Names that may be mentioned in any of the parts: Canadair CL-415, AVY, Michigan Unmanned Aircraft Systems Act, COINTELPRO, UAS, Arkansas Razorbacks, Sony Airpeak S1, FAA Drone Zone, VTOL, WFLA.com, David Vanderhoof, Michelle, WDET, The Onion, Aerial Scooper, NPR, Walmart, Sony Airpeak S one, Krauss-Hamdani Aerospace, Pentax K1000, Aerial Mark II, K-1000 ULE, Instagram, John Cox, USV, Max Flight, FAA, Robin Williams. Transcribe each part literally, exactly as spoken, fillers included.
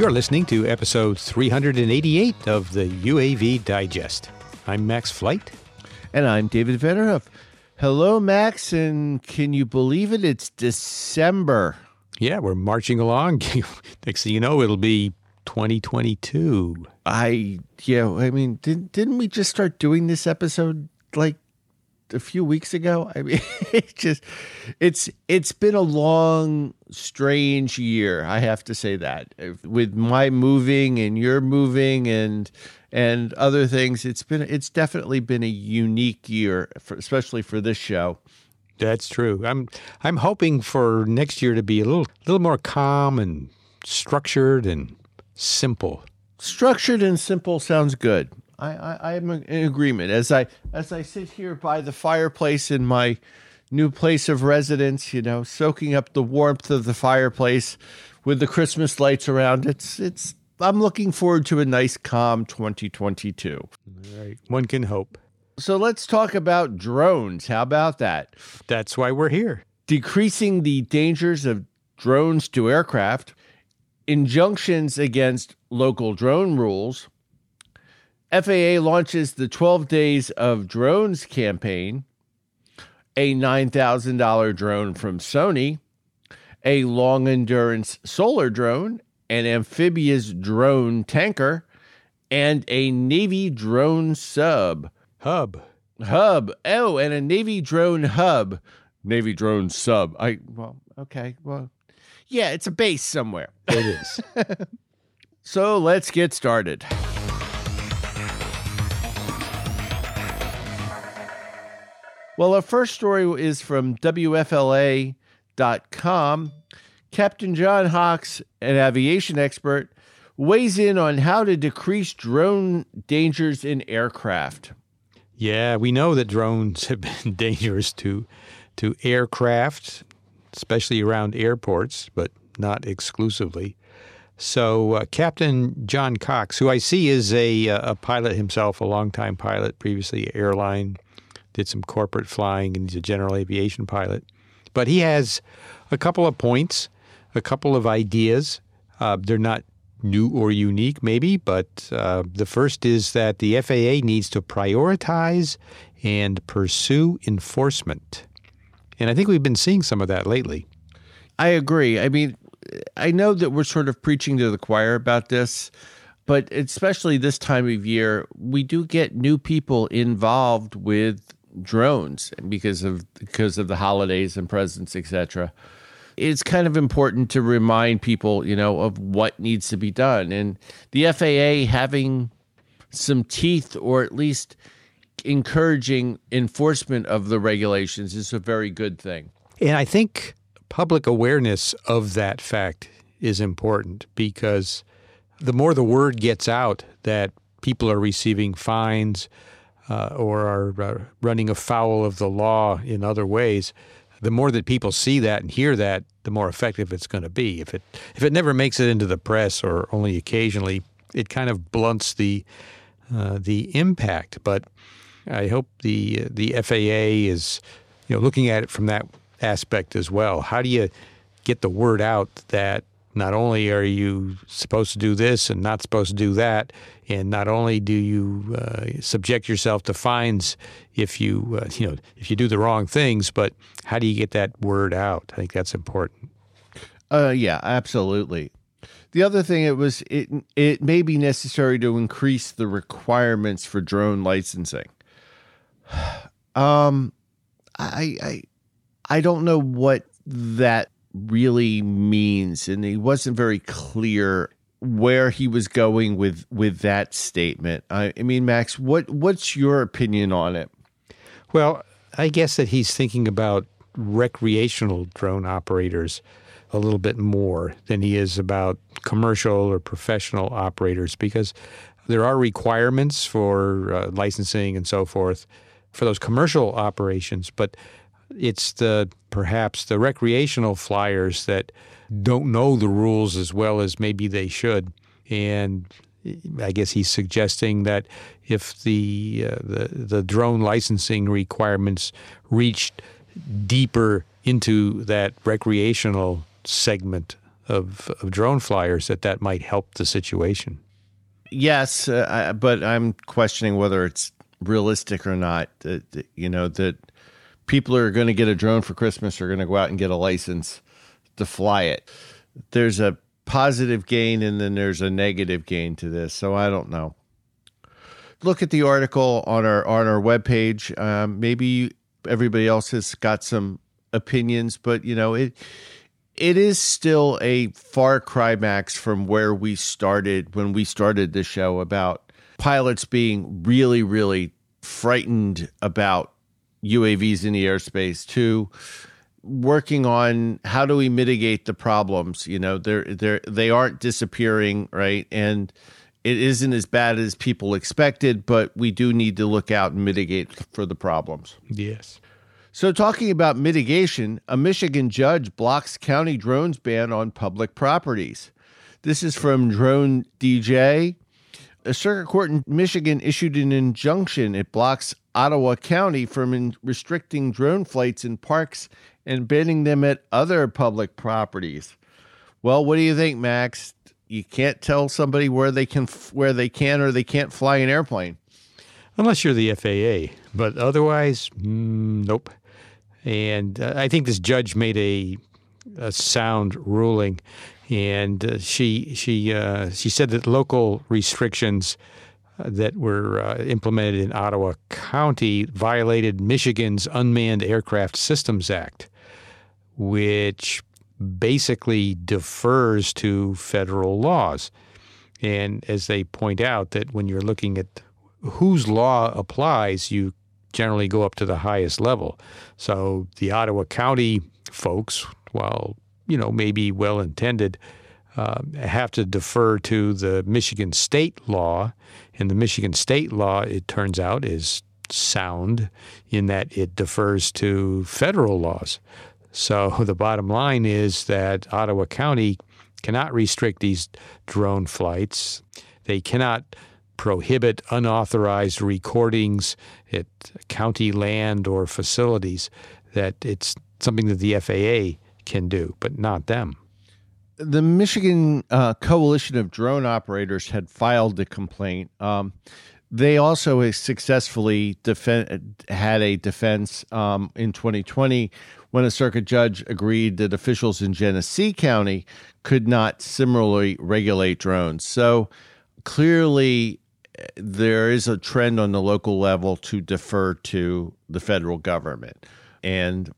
You're listening to episode three hundred eighty-eight of the U A V Digest. I'm Max Flight. And I'm David Vanderhoof. Hello, Max, and can you believe it? It's December. Yeah, we're marching along. Next thing you know, it'll be twenty twenty-two. I, yeah, I mean, didn't, didn't we just start doing this episode like a few weeks ago? I mean, it just, it's, it's been a long, strange year. I have to say that with my moving and your moving and, and other things, it's been, it's definitely been a unique year, for, especially for this show. That's true. I'm, I'm hoping for next year to be a little, little more calm and structured and simple. Structured and simple sounds good. I, I, I'm in agreement. As I as I sit here by the fireplace in my new place of residence, you know, soaking up the warmth of the fireplace with the Christmas lights around, it's it's. I'm looking forward to a nice, calm twenty twenty-two. All right. One can hope. So let's talk about drones. How about that? That's why we're here. Decreasing the dangers of drones to aircraft, injunctions against local drone rules, F A A launches the twelve Days of Drones campaign, a nine thousand dollars drone from Sony, a long-endurance solar drone, an amphibious drone tanker, and a Navy drone sub. Hub. Hub. Oh, and a Navy drone hub. Navy drone sub. I Well, okay. Well, yeah, it's a base somewhere. It is. So let's get started. Well, our first story is from W F L A dot com. Captain John Cox, an aviation expert, weighs in on how to decrease drone dangers in aircraft. Yeah, we know that drones have been dangerous to, to aircraft, especially around airports, but not exclusively. So uh, Captain John Cox, who I see is a, a pilot himself, a longtime pilot, previously airline, did some corporate flying, and he's a general aviation pilot. But he has a couple of points, a couple of ideas. Uh, they're not new or unique, maybe, but uh, the first is that the F A A needs to prioritize and pursue enforcement. And I think we've been seeing some of that lately. I agree. I mean, I know that we're sort of preaching to the choir about this, but especially this time of year, we do get new people involved with drones because of because of the holidays and presents, et cetera. It's kind of important to remind people, you know, of what needs to be done. And the F A A having some teeth, or at least encouraging enforcement of the regulations, is a very good thing. And I think public awareness of that fact is important, because the more the word gets out that people are receiving fines Uh, or are uh, running afoul of the law in other ways, the more that people see that and hear that, the more effective it's going to be. If it if it never makes it into the press or only occasionally, it kind of blunts the uh, the impact. But I hope the the F A A is, you know, looking at it from that aspect as well. How do you get the word out that not only are you supposed to do this and not supposed to do that, and not only do you uh, subject yourself to fines if you uh, you know if you do the wrong things, but how do you get that word out? I think that's important. Uh, yeah, absolutely. The other thing it was it it may be necessary to increase the requirements for drone licensing. Um, I I I don't know what that really means, and he wasn't very clear where he was going with with that statement. I, I mean, Max, what what's your opinion on it? Well, I guess that he's thinking about recreational drone operators a little bit more than he is about commercial or professional operators, because there are requirements for uh, licensing and so forth for those commercial operations, but it's the perhaps the recreational flyers that don't know the rules as well as maybe they should. And I guess he's suggesting that if the uh, the, the drone licensing requirements reached deeper into that recreational segment of, of drone flyers that that might help the situation. Yes, uh, I, but I'm questioning whether it's realistic or not. Uh, you know, that people are going to get a drone for Christmas, are going to go out and get a license to fly it. There's a positive gain and then there's a negative gain to this. So I don't know. Look at the article on our on our webpage. Um, maybe everybody else has got some opinions, but you know it. It is still a far cry, Max, from where we started when we started the show about pilots being really, really frightened about U A Vs in the airspace to working on how do we mitigate the problems. You know, they're they're they aren't disappearing, right? And it isn't as bad as people expected, but we do need to look out and mitigate for the problems. Yes. So talking about mitigation, a Michigan judge blocks county drones ban on public properties. This is from Drone D J. A circuit court in Michigan issued an injunction. It blocks Ottawa County from in- restricting drone flights in parks and banning them at other public properties. Well, what do you think, Max? You can't tell somebody where they can where they can or they can't fly an airplane. Unless you're the F A A, but otherwise, mm, nope. And uh, I think this judge made a, a sound ruling, and uh, she she uh, she said that local restrictions uh, that were uh, implemented in Ottawa County violated Michigan's Unmanned Aircraft Systems Act, which basically defers to federal laws. And as they point out, that when you're looking at whose law applies, you generally go up to the highest level. So the Ottawa County folks, while, you know, maybe well-intended, uh, have to defer to the Michigan state law. And the Michigan state law, it turns out, is sound in that it defers to federal laws. So the bottom line is that Ottawa County cannot restrict these drone flights. They cannot prohibit unauthorized recordings at county land or facilities. That it's something that the F A A can do, but not them. The Michigan uh, Coalition of Drone Operators had filed a complaint. Um, they also successfully defend, had a defense um, in twenty twenty when a circuit judge agreed that officials in Genesee County could not similarly regulate drones. So clearly, there is a trend on the local level to defer to the federal government. And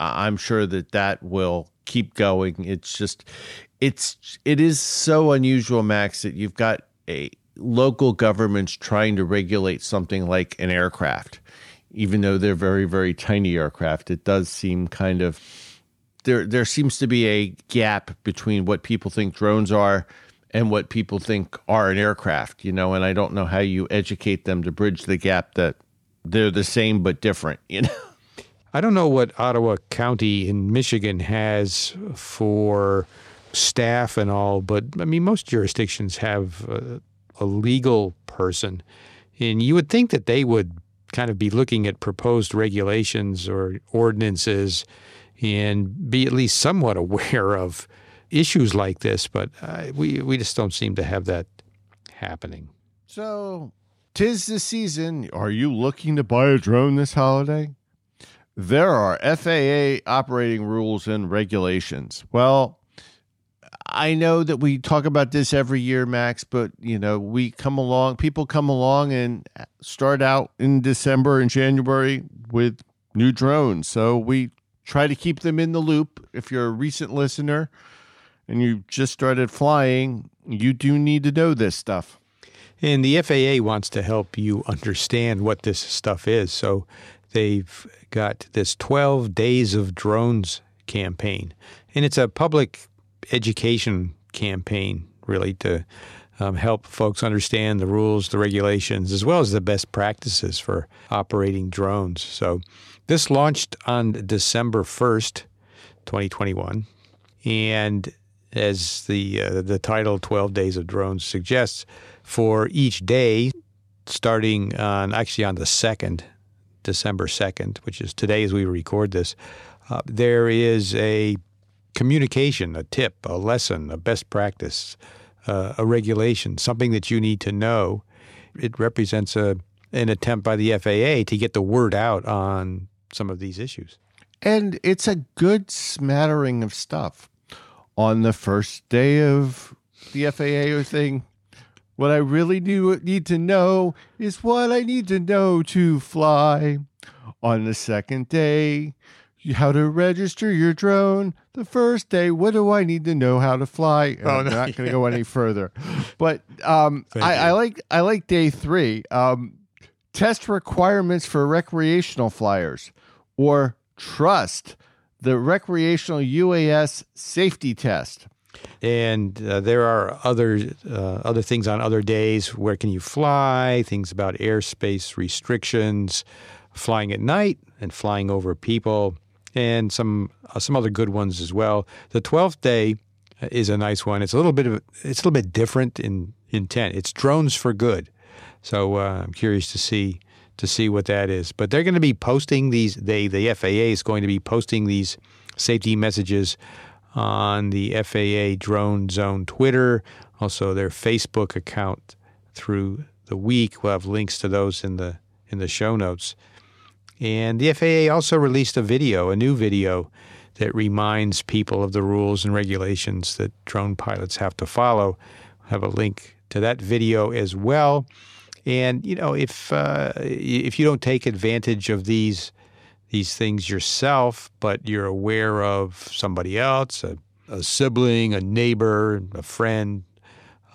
I'm sure that that will keep going. It's just, it's, it is so unusual, Max, that you've got a local governments trying to regulate something like an aircraft, even though they're very, very tiny aircraft. It does seem kind of, there, there seems to be a gap between what people think drones are and what people think are an aircraft, you know, and I don't know how you educate them to bridge the gap that they're the same but different, you know. I don't know what Ottawa County in Michigan has for staff and all, but, I mean, most jurisdictions have a, a legal person, and you would think that they would kind of be looking at proposed regulations or ordinances and be at least somewhat aware of issues like this, but uh, we we just don't seem to have that happening. So, tis the season. Are you looking to buy a drone this holiday? There are F A A operating rules and regulations. Well, I know that we talk about this every year, Max, but you know, we come along, people come along and start out in December and January with new drones. So we try to keep them in the loop. If you're a recent listener and you just started flying, you do need to know this stuff. And the F A A wants to help you understand what this stuff is. So they've got this twelve Days of Drones campaign. And it's a public education campaign, really, to um, help folks understand the rules, the regulations, as well as the best practices for operating drones. So this launched on December first, twenty twenty-one. And as the uh, the title twelve Days of Drones suggests, for each day, starting on actually on the second, December second, which is today as we record this, uh, there is a communication, a tip, a lesson, a best practice, uh, a regulation, something that you need to know. It represents a, an attempt by the F A A to get the word out on some of these issues. And it's a good smattering of stuff. On the first day of the F A A thing, what I really do need to know is what I need to know to fly. On the second day, how to register your drone. The first day, what do I need to know how to fly? And oh, I'm no, not going to yeah. go any further. But um, I, I like I like day three. Um, test requirements for recreational flyers, or trust the recreational U A S safety test. And uh, there are other uh, other things on other days. Where can you fly? Things about airspace restrictions, flying at night, and flying over people, and some uh, some other good ones as well. The twelfth day is a nice one. It's a little bit of it's a little bit different in intent. It's drones for good. So uh, I'm curious to see to see what that is. But they're going to be posting these. They the F A A is going to be posting these safety messages on the F A A Drone Zone Twitter, also their Facebook account through the week. We'll have links to those in the in the show notes. And the F A A also released a video, a new video, that reminds people of the rules and regulations that drone pilots have to follow. We'll have a link to that video as well. And you know, if uh, if you don't take advantage of these. these things yourself, but you're aware of somebody else, a, a sibling, a neighbor, a friend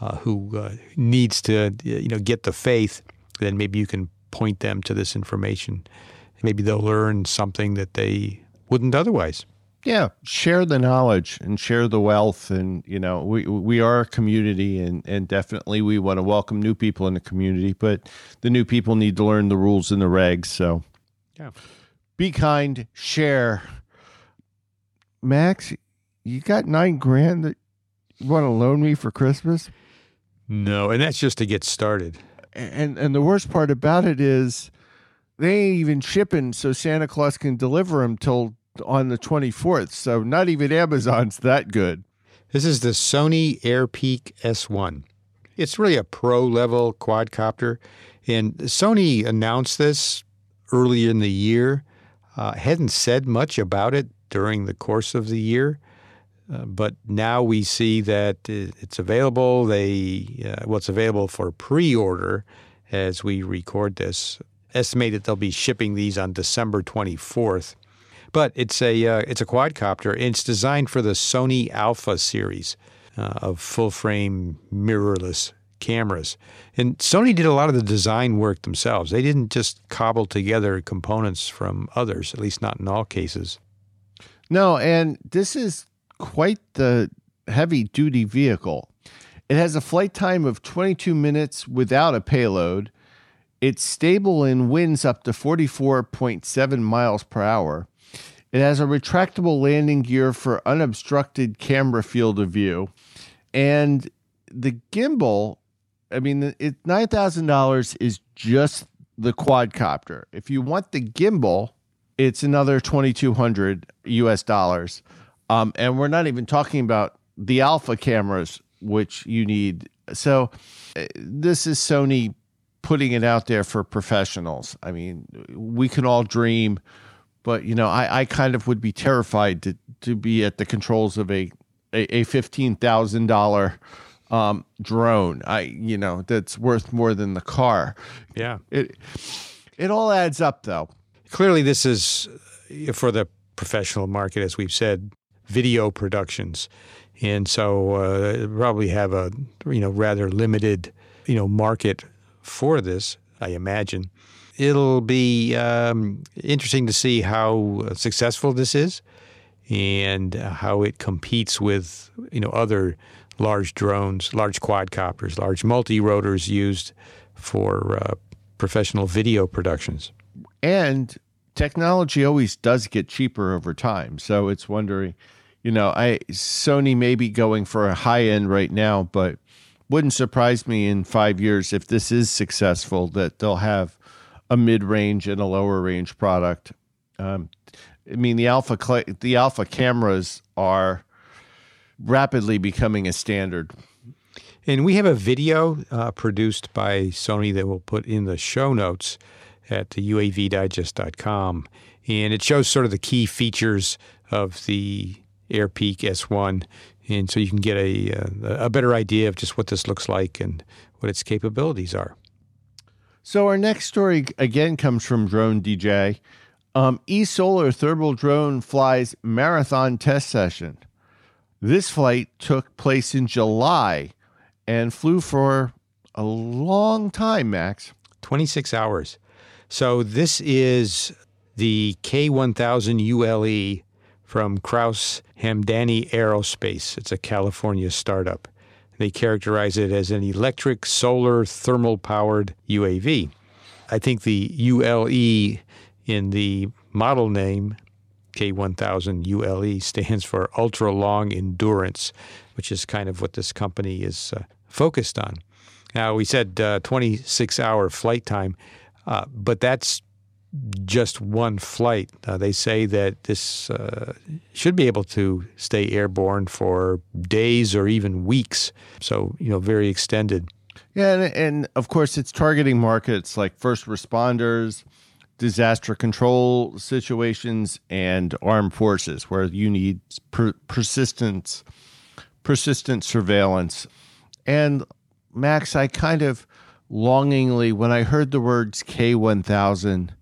uh, who uh, needs to you know, get the faith, then maybe you can point them to this information. Maybe they'll learn something that they wouldn't otherwise. Yeah, share the knowledge and share the wealth. And, you know, we we are a community, and, and definitely we want to welcome new people in the community, but the new people need to learn the rules and the regs, so. Yeah. Be kind, share. Max, you got nine grand that you want to loan me for Christmas? No, and that's just to get started. And and the worst part about it is they ain't even shipping, so Santa Claus can deliver them till on the twenty-fourth. So not even Amazon's that good. This is the Sony Airpeak S one. It's really a pro-level quadcopter, and Sony announced this earlier in the year. Uh, hadn't said much about it during the course of the year, uh, but now we see that it's available. They uh, well, it's available for pre-order as we record this. Estimated they'll be shipping these on December twenty-fourth. But it's a uh, it's a quadcopter, and it's designed for the Sony Alpha series uh, of full-frame mirrorless cameras. And Sony did a lot of the design work themselves. They didn't just cobble together components from others, at least not in all cases. No, and this is quite the heavy-duty vehicle. It has a flight time of twenty-two minutes without a payload. It's stable in winds up to forty-four point seven miles per hour. It has a retractable landing gear for unobstructed camera field of view. And the gimbal, I mean, it nine thousand dollars is just the quadcopter. If you want the gimbal, it's another twenty-two hundred U S dollars. Um, and we're not even talking about the alpha cameras, which you need. So uh, this is Sony putting it out there for professionals. I mean, we can all dream, but, you know, I, I kind of would be terrified to, to be at the controls of a, a, a fifteen thousand dollars Um, drone, I you know that's worth more than the car. Yeah, it it all adds up though. Clearly, this is for the professional market, as we've said, video productions, and so uh, probably have a you know rather limited you know market for this. I imagine it'll be um, interesting to see how successful this is and how it competes with you know other large drones, large quadcopters, large multi-rotors used for uh, professional video productions. And technology always does get cheaper over time. So it's wondering, you know, I Sony may be going for a high end right now, but wouldn't surprise me in five years if this is successful that they'll have a mid-range and a lower range product. Um, I mean, the alpha cl- the alpha cameras are rapidly becoming a standard. And we have a video uh, produced by Sony that we'll put in the show notes at the U A V Digest dot com. And it shows sort of the key features of the Airpeak S one. And so you can get a, a, a better idea of just what this looks like and what its capabilities are. So our next story, again, comes from Drone D J. Um, e-Solar Thermal Drone flies marathon test session. This flight took place in July and flew for a long time, Max. twenty-six hours. So this is the K one thousand U L E from Krauss-Hamdani Aerospace. It's a California startup. They characterize it as an electric solar thermal-powered U A V. I think the U L E in the model name, K one thousand U L E, stands for ultra-long endurance, which is kind of what this company is uh, focused on. Now, we said uh, twenty-six hour flight time, uh, but that's just one flight. Uh, they say that this uh, should be able to stay airborne for days or even weeks. So, you know, very extended. Yeah, and, and of course, it's targeting markets like first responders, disaster control situations, and armed forces, where you need per- persistence, persistent surveillance. And Max, I kind of longingly, when I heard the words K one thousand,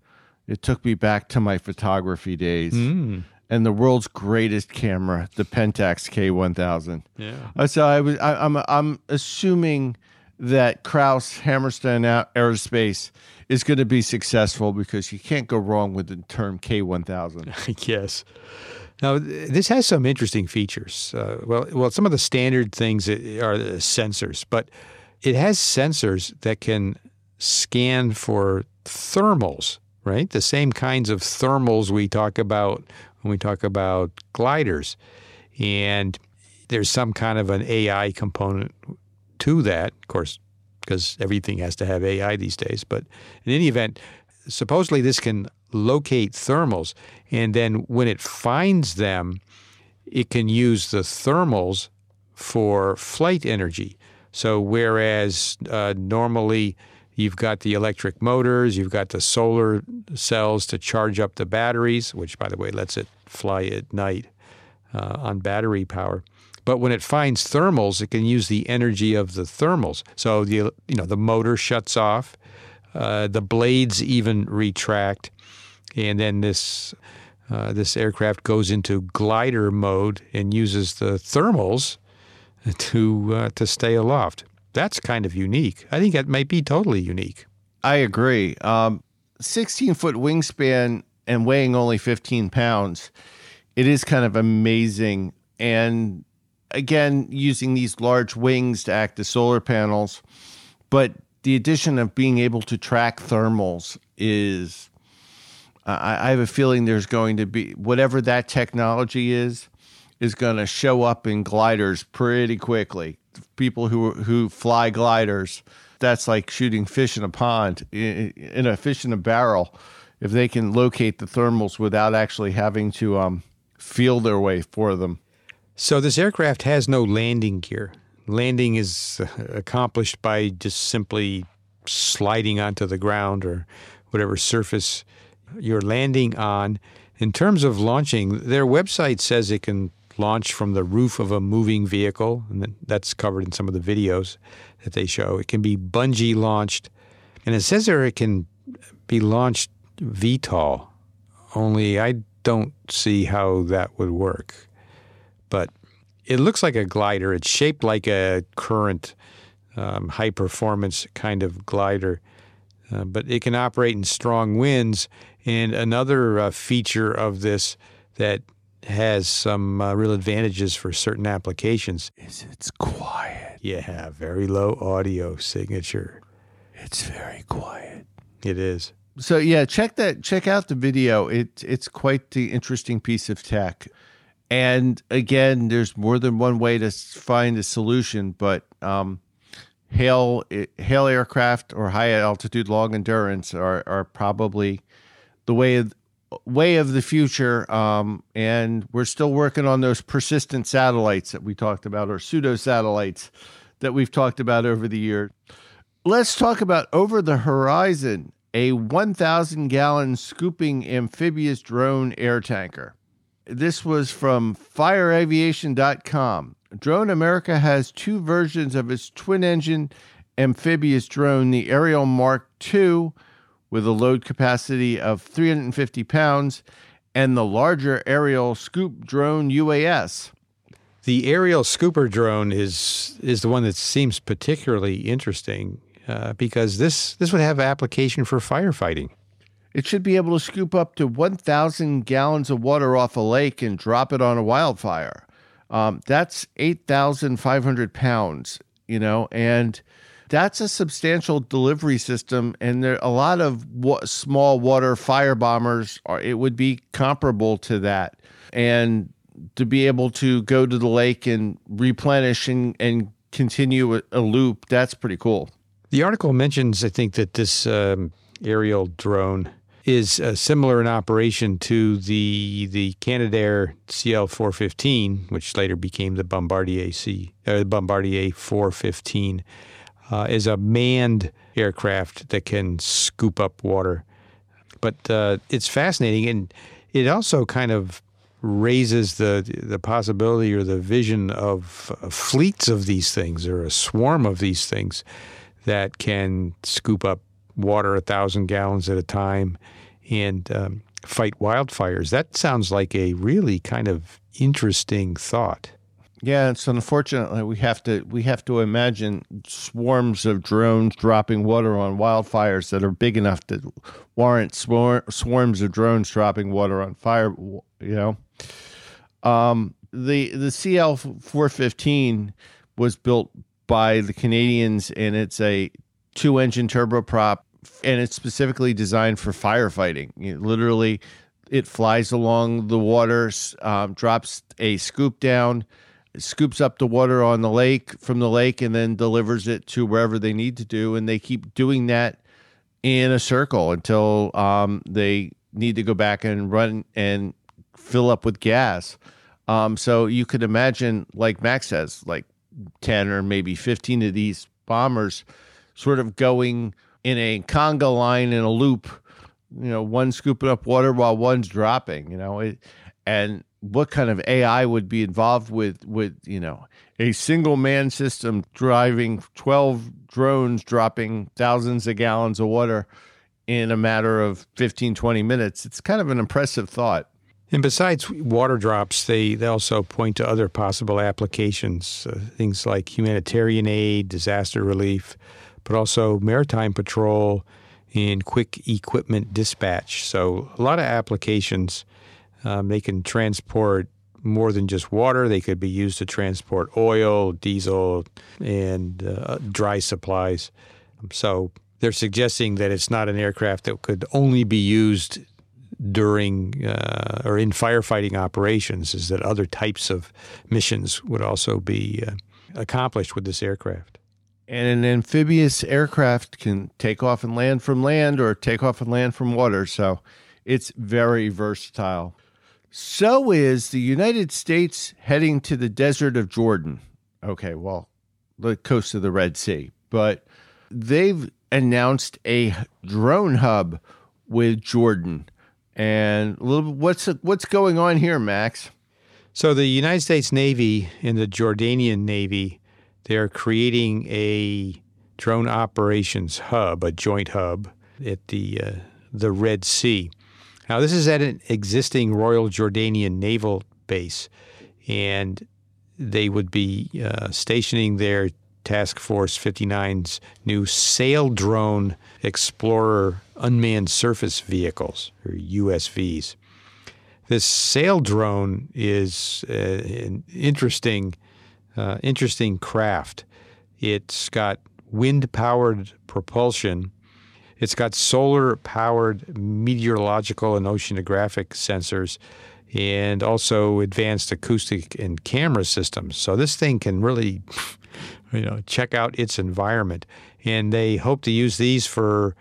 it took me back to my photography days mm. and the world's greatest camera, the Pentax K one thousand. Yeah. Uh, so I was, I, I'm, I'm assuming that Krauss-Hammerstein Aerospace is going to be successful, because you can't go wrong with the term K one thousand. I guess. Now, this has some interesting features. Uh, well, well, some of the standard things are the sensors, but it has sensors that can scan for thermals, right? The same kinds of thermals we talk about when we talk about gliders. And there's some kind of an A I component to that, of course, because everything has to have A I these days. But in any event, supposedly this can locate thermals, and then when it finds them, it can use the thermals for flight energy. So whereas uh, normally you've got the electric motors, you've got the solar cells to charge up the batteries, which, by the way, lets it fly at night uh, on battery power. But when it finds thermals, it can use the energy of the thermals. So the you know the motor shuts off, uh, the blades even retract, and then this uh, this aircraft goes into glider mode and uses the thermals to uh, to stay aloft. That's kind of unique. I think that might be totally unique. I agree. Um, sixteen foot wingspan and weighing only fifteen pounds. It is kind of amazing. And again, using these large wings to act as solar panels, but the addition of being able to track thermals is, uh, I have a feeling there's going to be, whatever that technology is, is going to show up in gliders pretty quickly. People who who fly gliders, that's like shooting fish in a pond, in a fish in a barrel. If they can locate the thermals without actually having to um, feel their way for them. So this aircraft has no landing gear. Landing is accomplished by just simply sliding onto the ground or whatever surface you're landing on. In terms of launching, their website says it can launch from the roof of a moving vehicle, and that's covered in some of the videos that they show. It can be bungee launched, and it says there it can be launched V TOL, only I don't see how that would work. But it looks like a glider. It's shaped like a current um, high-performance kind of glider. Uh, but it can operate in strong winds. And another uh, feature of this that has some uh, real advantages for certain applications is it's quiet. Yeah, very low audio signature. It's very quiet. It is. So, yeah, check that. Check out the video. It, it's quite the interesting piece of tech. And again, there's more than one way to find a solution, but um, hail hail aircraft or high altitude long endurance are, are probably the way way of the future. Um, and we're still working on those persistent satellites that we talked about, or pseudo satellites that we've talked about over the year. Let's talk about over the horizon, a one thousand gallon scooping amphibious drone air tanker. This was from fire aviation dot com. Drone America has two versions of its twin-engine amphibious drone, the Aerial Mark two, with a load capacity of three hundred fifty pounds, and the larger Aerial Scoop drone U A S. The Aerial Scooper drone is is the one that seems particularly interesting uh, because this, this would have application for firefighting. It should be able to scoop up to one thousand gallons of water off a lake and drop it on a wildfire. Um, that's eight thousand five hundred pounds, you know, and that's a substantial delivery system. And there are a lot of wa- small water fire bombers, are, it would be comparable to that. And to be able to go to the lake and replenish and, and continue a, a loop, that's pretty cool. The article mentions, I think, that this um, aerial drone is uh, similar in operation to the the Canadair C L four fifteen, which later became the Bombardier C uh, Bombardier four fifteen, uh, is a manned aircraft that can scoop up water. But uh, it's fascinating, and it also kind of raises the the possibility or the vision of uh, fleets of these things, or a swarm of these things that can scoop up water a thousand gallons at a time and um, fight wildfires. That sounds like a really kind of interesting thought. Yeah, it's unfortunately we have to we have to imagine swarms of drones dropping water on wildfires that are big enough to warrant swar- swarms of drones dropping water on fire. You know, um, the the C L four fifteen was built by the Canadians, and it's a two-engine turboprop, and it's specifically designed for firefighting. It literally, it flies along the water, um, drops a scoop down, scoops up the water on the lake, from the lake, and then delivers it to wherever they need to do. And they keep doing that in a circle until um, they need to go back and run and fill up with gas. Um, so you could imagine, like Max says, like ten or maybe fifteen of these bombers sort of going in a conga line in a loop, you know, one scooping up water while one's dropping, you know, it, and what kind of A I would be involved with, with, you know, a single man system driving twelve drones, dropping thousands of gallons of water in a matter of fifteen, twenty minutes. It's kind of an impressive thought. And besides water drops, they, they also point to other possible applications, uh, things like humanitarian aid, disaster relief, but also maritime patrol and quick equipment dispatch. So a lot of applications. Um, they can transport more than just water. They could be used to transport oil, diesel, and uh, dry supplies. So they're suggesting that it's not an aircraft that could only be used during uh, or in firefighting operations, is that other types of missions would also be uh, accomplished with this aircraft. And an amphibious aircraft can take off and land from land, or take off and land from water. So it's very versatile. So is the United States heading to the desert of Jordan. Okay, well, the coast of the Red Sea. But they've announced a drone hub with Jordan. And a little, what's what's going on here, Max? So the United States Navy and the Jordanian Navy, they're creating a drone operations hub, a joint hub at the uh, the Red Sea. Now, this is at an existing Royal Jordanian Naval Base, and they would be uh, stationing their Task Force fifty-nine's new Sail Drone Explorer Unmanned Surface Vehicles, or U S Vs. This Sail Drone is uh, an interesting Uh, interesting craft. It's got wind-powered propulsion. It's got solar-powered meteorological and oceanographic sensors, and also advanced acoustic and camera systems. So this thing can really, you know, check out its environment. And they hope to use these for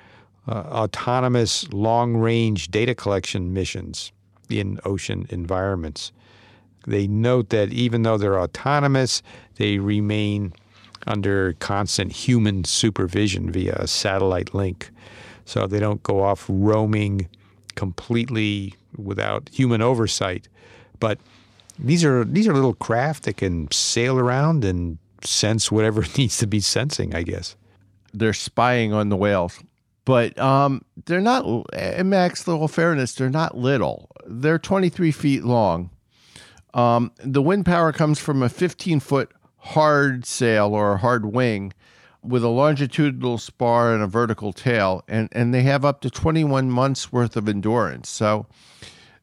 uh, autonomous long-range data collection missions in ocean environments. They note that even though they're autonomous, they remain under constant human supervision via a satellite link. So they don't go off roaming completely without human oversight. But these are these are little craft that can sail around and sense whatever needs to be sensing, I guess. They're spying on the whales. But um, they're not, in Max, the whole fairness, they're not little. They're twenty-three feet long. Um, the wind power comes from a fifteen-foot hard sail or a hard wing with a longitudinal spar and a vertical tail. And, and they have up to twenty-one months worth of endurance. So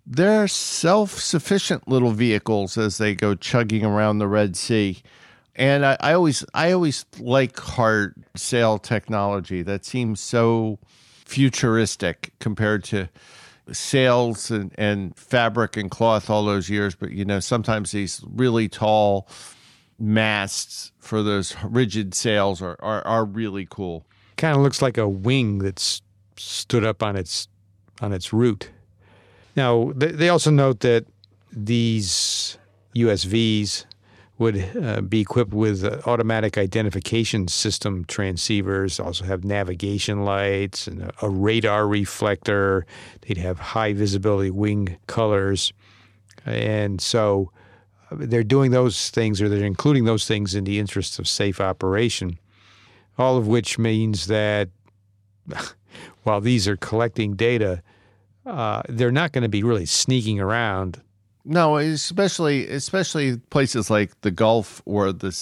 they're self-sufficient little vehicles as they go chugging around the Red Sea. And I, I always I always like hard sail technology. That seems so futuristic compared to sails and, and fabric and cloth all those years. But, you know, sometimes these really tall masts for those rigid sails are, are, are really cool. Kind of looks like a wing that's stood up on its, on its root. Now, they, they also note that these U S Vs would uh, be equipped with uh, automatic identification system transceivers, also have navigation lights and a, a radar reflector. They'd have high visibility wing colors. And so they're doing those things, or they're including those things in the interest of safe operation, all of which means that while these are collecting data, uh, they're not going to be really sneaking around. No, especially especially places like the Gulf or the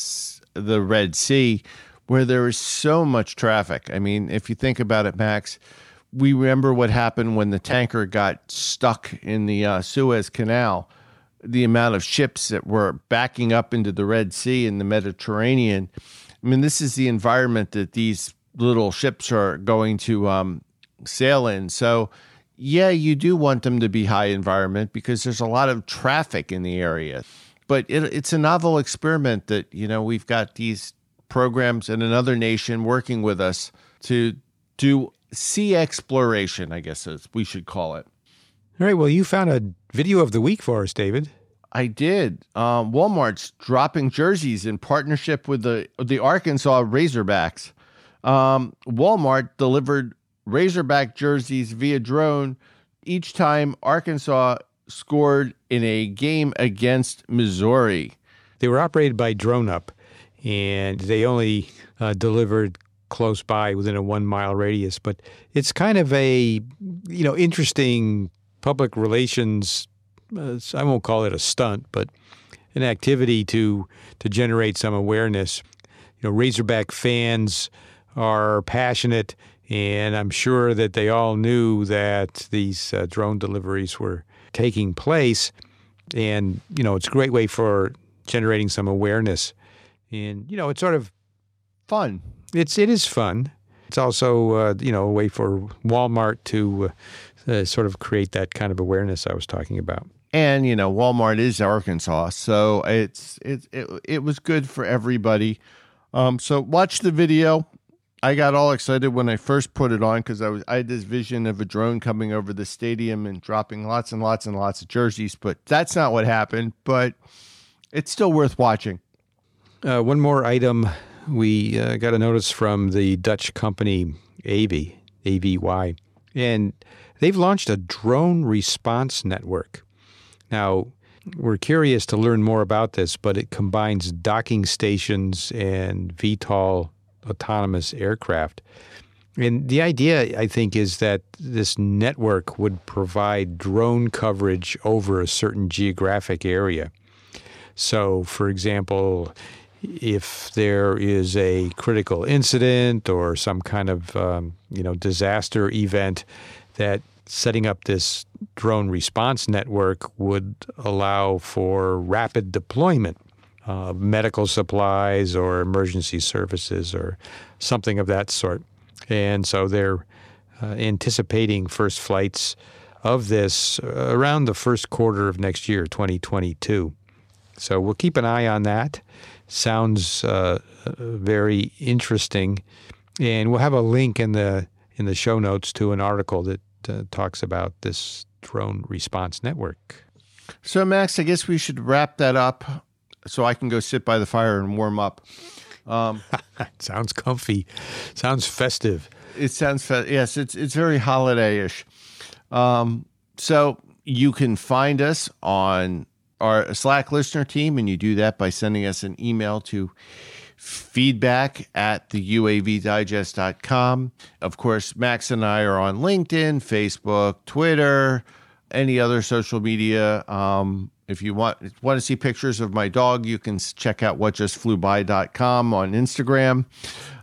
the Red Sea, where there is so much traffic. I mean, if you think about it, Max, we remember what happened when the tanker got stuck in the uh, Suez Canal. The amount of ships that were backing up into the Red Sea and the Mediterranean. I mean, this is the environment that these little ships are going to um, sail in. So, yeah, you do want them to be high environment because there's a lot of traffic in the area. But it, it's a novel experiment that, you know, we've got these programs in another nation working with us to do sea exploration, I guess is we should call it. All right. Well, you found a video of the week for us, David. I did. Um, Walmart's dropping jerseys in partnership with the, the Arkansas Razorbacks. Um, Walmart delivered Razorback jerseys via drone each time Arkansas scored in a game against Missouri. They were operated by DroneUp, and they only uh, delivered close by within a one-mile radius. But it's kind of a, you know, interesting public relations, uh, I won't call it a stunt, but an activity to to generate some awareness. You know, Razorback fans are passionate, and I'm sure that they all knew that these uh, drone deliveries were taking place. And, you know, it's a great way for generating some awareness. And, you know, it's sort of fun. It's, it is fun. It's also, uh, you know, a way for Walmart to uh, uh, sort of create that kind of awareness I was talking about. And, you know, Walmart is Arkansas, so it's it, it, it was good for everybody. Um, so watch the video. I got all excited when I first put it on because I was I had this vision of a drone coming over the stadium and dropping lots and lots and lots of jerseys, but that's not what happened, but it's still worth watching. Uh, one more item. We uh, got a notice from the Dutch company A V Y, A V Y, and they've launched a drone response network. Now, we're curious to learn more about this, but it combines docking stations and V TOL autonomous aircraft. And the idea, I think, is that this network would provide drone coverage over a certain geographic area. So, for example, if there is a critical incident or some kind of um, you know disaster event, that setting up this drone response network would allow for rapid deployment. Uh, medical supplies or emergency services or something of that sort. And so they're uh, anticipating first flights of this around the first quarter of next year, twenty twenty-two. So we'll keep an eye on that. Sounds uh, very interesting. And we'll have a link in the in the show notes to an article that uh, talks about this drone response network. So, Max, I guess we should wrap that up so I can go sit by the fire and warm up. Um, sounds comfy. Sounds festive. It sounds festive. Yes, it's it's very holiday-ish. Um, so you can find us on our Slack listener team, and you do that by sending us an email to feedback at the U A V Digest dot com. Of course, Max and I are on LinkedIn, Facebook, Twitter, any other social media. Um, if you want, want to see pictures of my dog, you can check out what just flew by dot com on Instagram.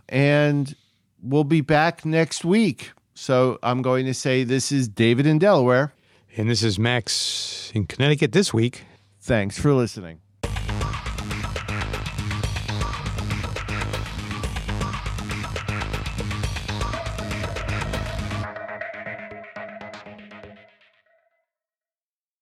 And we'll be back next week. So I'm going to say this is David in Delaware. And this is Max in Connecticut this week. Thanks for listening.